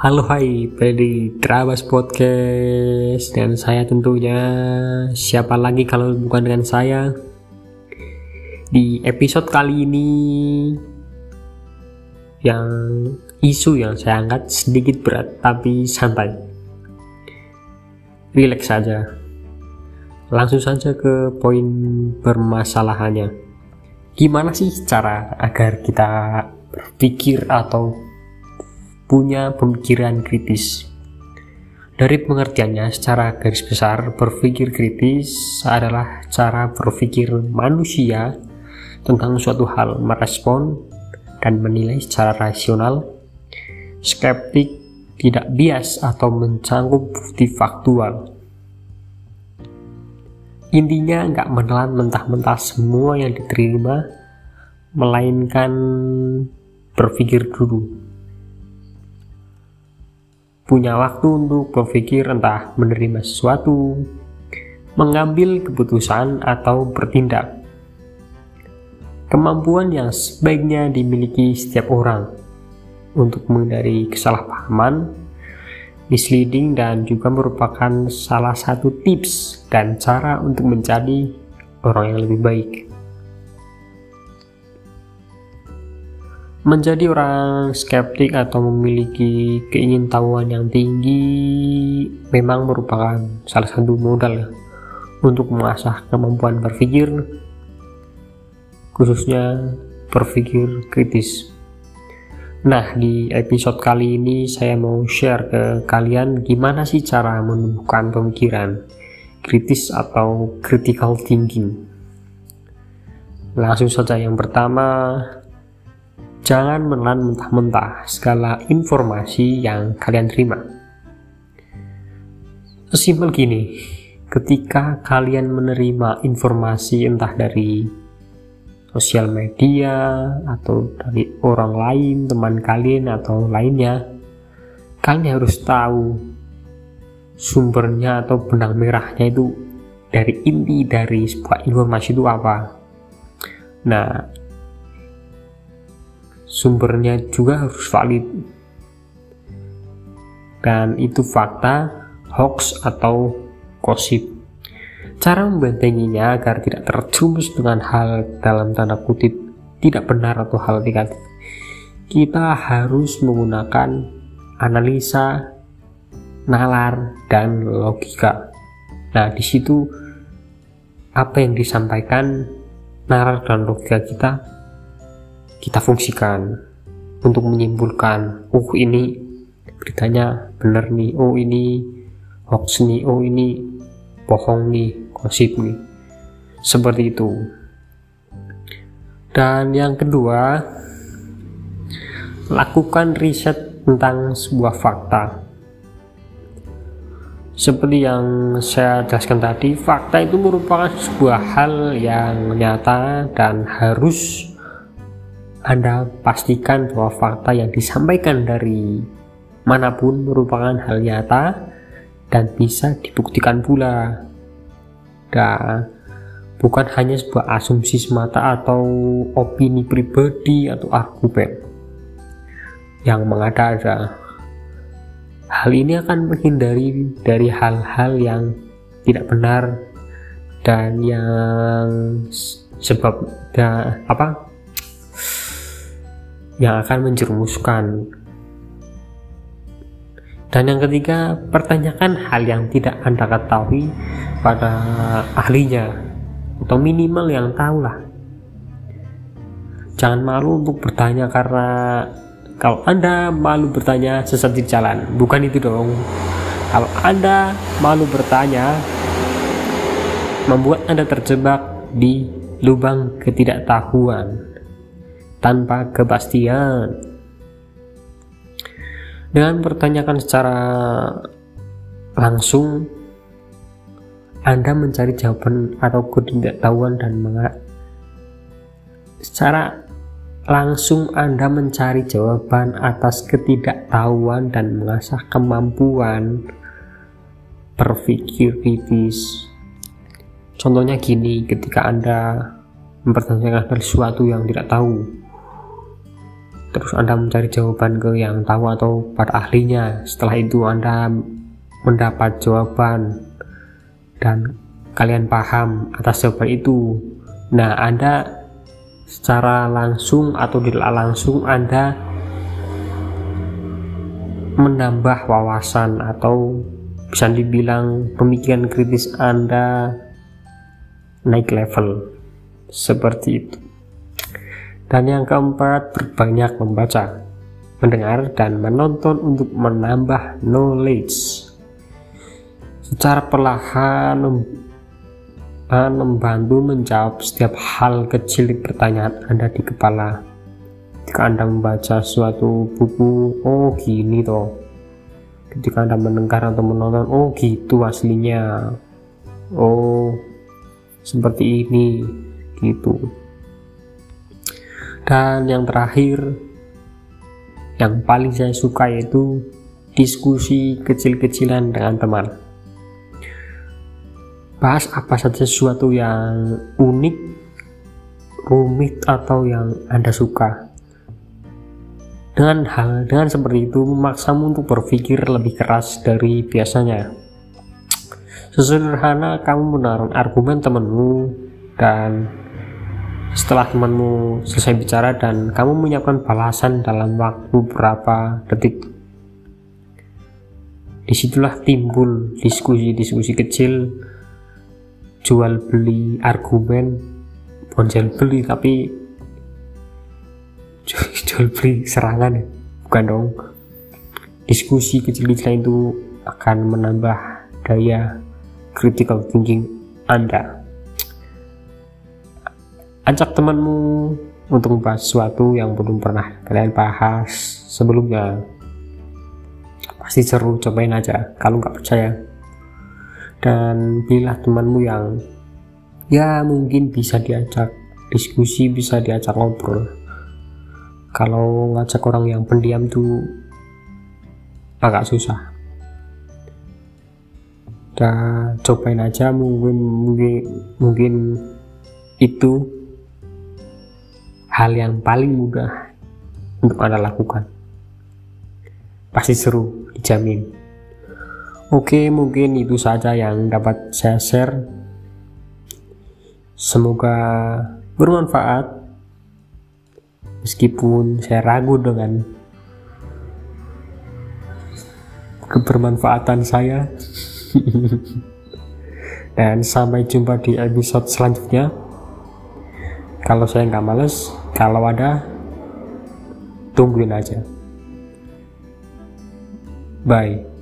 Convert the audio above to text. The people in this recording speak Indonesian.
Halo hai, Pedi Trabas Podcast. Dan saya tentunya, siapa lagi kalau bukan dengan saya. Di episode kali ini, yang isu yang saya angkat sedikit berat, tapi santai, relax saja. Langsung saja ke poin permasalahannya. Gimana sih cara agar kita berpikir atau punya pemikiran kritis? Dari pengertiannya secara garis besar, berpikir kritis adalah cara berpikir manusia tentang suatu hal, merespon dan menilai secara rasional, skeptik, tidak bias atau mencangkup bukti faktual. Intinya nggak menelan mentah-mentah semua yang diterima, melainkan berpikir dulu. Punya waktu untuk berpikir, entah menerima sesuatu, mengambil keputusan, atau bertindak. Kemampuan yang sebaiknya dimiliki setiap orang untuk menghindari kesalahpahaman, misleading, dan juga merupakan salah satu tips dan cara untuk menjadi orang yang lebih baik. Menjadi orang skeptik atau memiliki keingintahuan yang tinggi memang merupakan salah satu modal untuk mengasah kemampuan berpikir, khususnya berpikir kritis. Nah, di episode kali ini saya mau share ke kalian gimana sih cara menumbuhkan pemikiran kritis atau critical thinking. Langsung saja yang pertama, jangan menelan mentah-mentah segala informasi yang kalian terima. Sesimpel gini, ketika kalian menerima informasi entah dari sosial media atau dari orang lain, teman kalian atau lainnya, kalian harus tahu sumbernya atau benang merahnya itu dari inti dari sebuah informasi itu apa. Nah, sumbernya juga harus valid dan itu fakta, hoax atau gosip. Cara membentenginya agar tidak terjumus dengan hal dalam tanda kutip tidak benar atau hal negatif, kita harus menggunakan analisa, nalar, dan logika. Nah, di situ apa yang disampaikan nalar dan logika kita fungsikan untuk menyimpulkan, ini beritanya benar nih, ini hoax nih, ini bohong nih, gosip nih, seperti itu. Dan yang kedua, lakukan riset tentang sebuah fakta. Seperti yang saya jelaskan tadi, fakta itu merupakan sebuah hal yang nyata dan harus Anda pastikan bahwa fakta yang disampaikan dari manapun merupakan hal nyata dan bisa dibuktikan pula. Dan bukan hanya sebuah asumsi semata atau opini pribadi atau argumen yang mengada-ada. Hal ini akan menghindari dari hal-hal yang tidak benar dan yang yang akan menjerumuskan. Dan yang ketiga, pertanyakan hal yang tidak Anda ketahui pada ahlinya atau minimal yang tahulah. Jangan malu untuk bertanya, karena kalau Anda malu bertanya, sesat di jalan. Bukan itu dong. Kalau Anda malu bertanya, membuat Anda terjebak di lubang ketidaktahuan tanpa kepastian. Dengan pertanyakan secara langsung, Anda mencari jawaban atau ketidaktahuan dan secara langsung Anda mencari jawaban atas ketidaktahuan dan mengasah kemampuan berpikir kritis. Contohnya gini, ketika Anda mempertanyakan sesuatu yang tidak tahu, terus Anda mencari jawaban ke yang tahu atau pada ahlinya. Setelah itu Anda mendapat jawaban dan kalian paham atas jawaban itu. Nah, Anda secara langsung atau tidak langsung Anda menambah wawasan atau bisa dibilang pemikiran kritis Anda naik level, seperti itu. Dan yang keempat, berbanyak membaca, mendengar, dan menonton untuk menambah knowledge. Secara perlahan membantu menjawab setiap hal kecil pertanyaan Anda di kepala. Ketika Anda membaca suatu buku, oh gini toh. Ketika Anda mendengar atau menonton, oh gitu aslinya, oh seperti ini, gitu. Dan yang terakhir, yang paling saya suka, yaitu diskusi kecil-kecilan dengan teman. Bahas apa saja sesuatu yang unik, rumit, atau yang Anda suka. Dengan seperti itu memaksamu untuk berpikir lebih keras dari biasanya. Sesederhana kamu menaruh argumen temanmu, dan setelah temanmu selesai bicara dan kamu menyiapkan balasan dalam waktu berapa detik. Disitulah timbul diskusi-diskusi kecil, jual beli argumen, bonjol beli tapi jual beli serangan, bukan dong. Diskusi kecil-kecilan itu akan menambah daya critical thinking Anda. Ajak temanmu untuk membahas sesuatu yang belum pernah kalian bahas sebelumnya. Pasti seru, cobain aja kalau nggak percaya. Dan pilihlah temanmu yang ya mungkin bisa diajak diskusi, bisa diajak ngobrol. Kalau ngajak orang yang pendiam tuh agak susah. Nah, cobain aja, mungkin itu hal yang paling mudah untuk Anda lakukan. Pasti seru, dijamin. Oke, mungkin itu saja yang dapat saya share. Semoga bermanfaat, meskipun saya ragu dengan kebermanfaatan saya. Dan sampai jumpa di episode selanjutnya. Kalau saya nggak males, kalau ada, tungguin aja. Bye.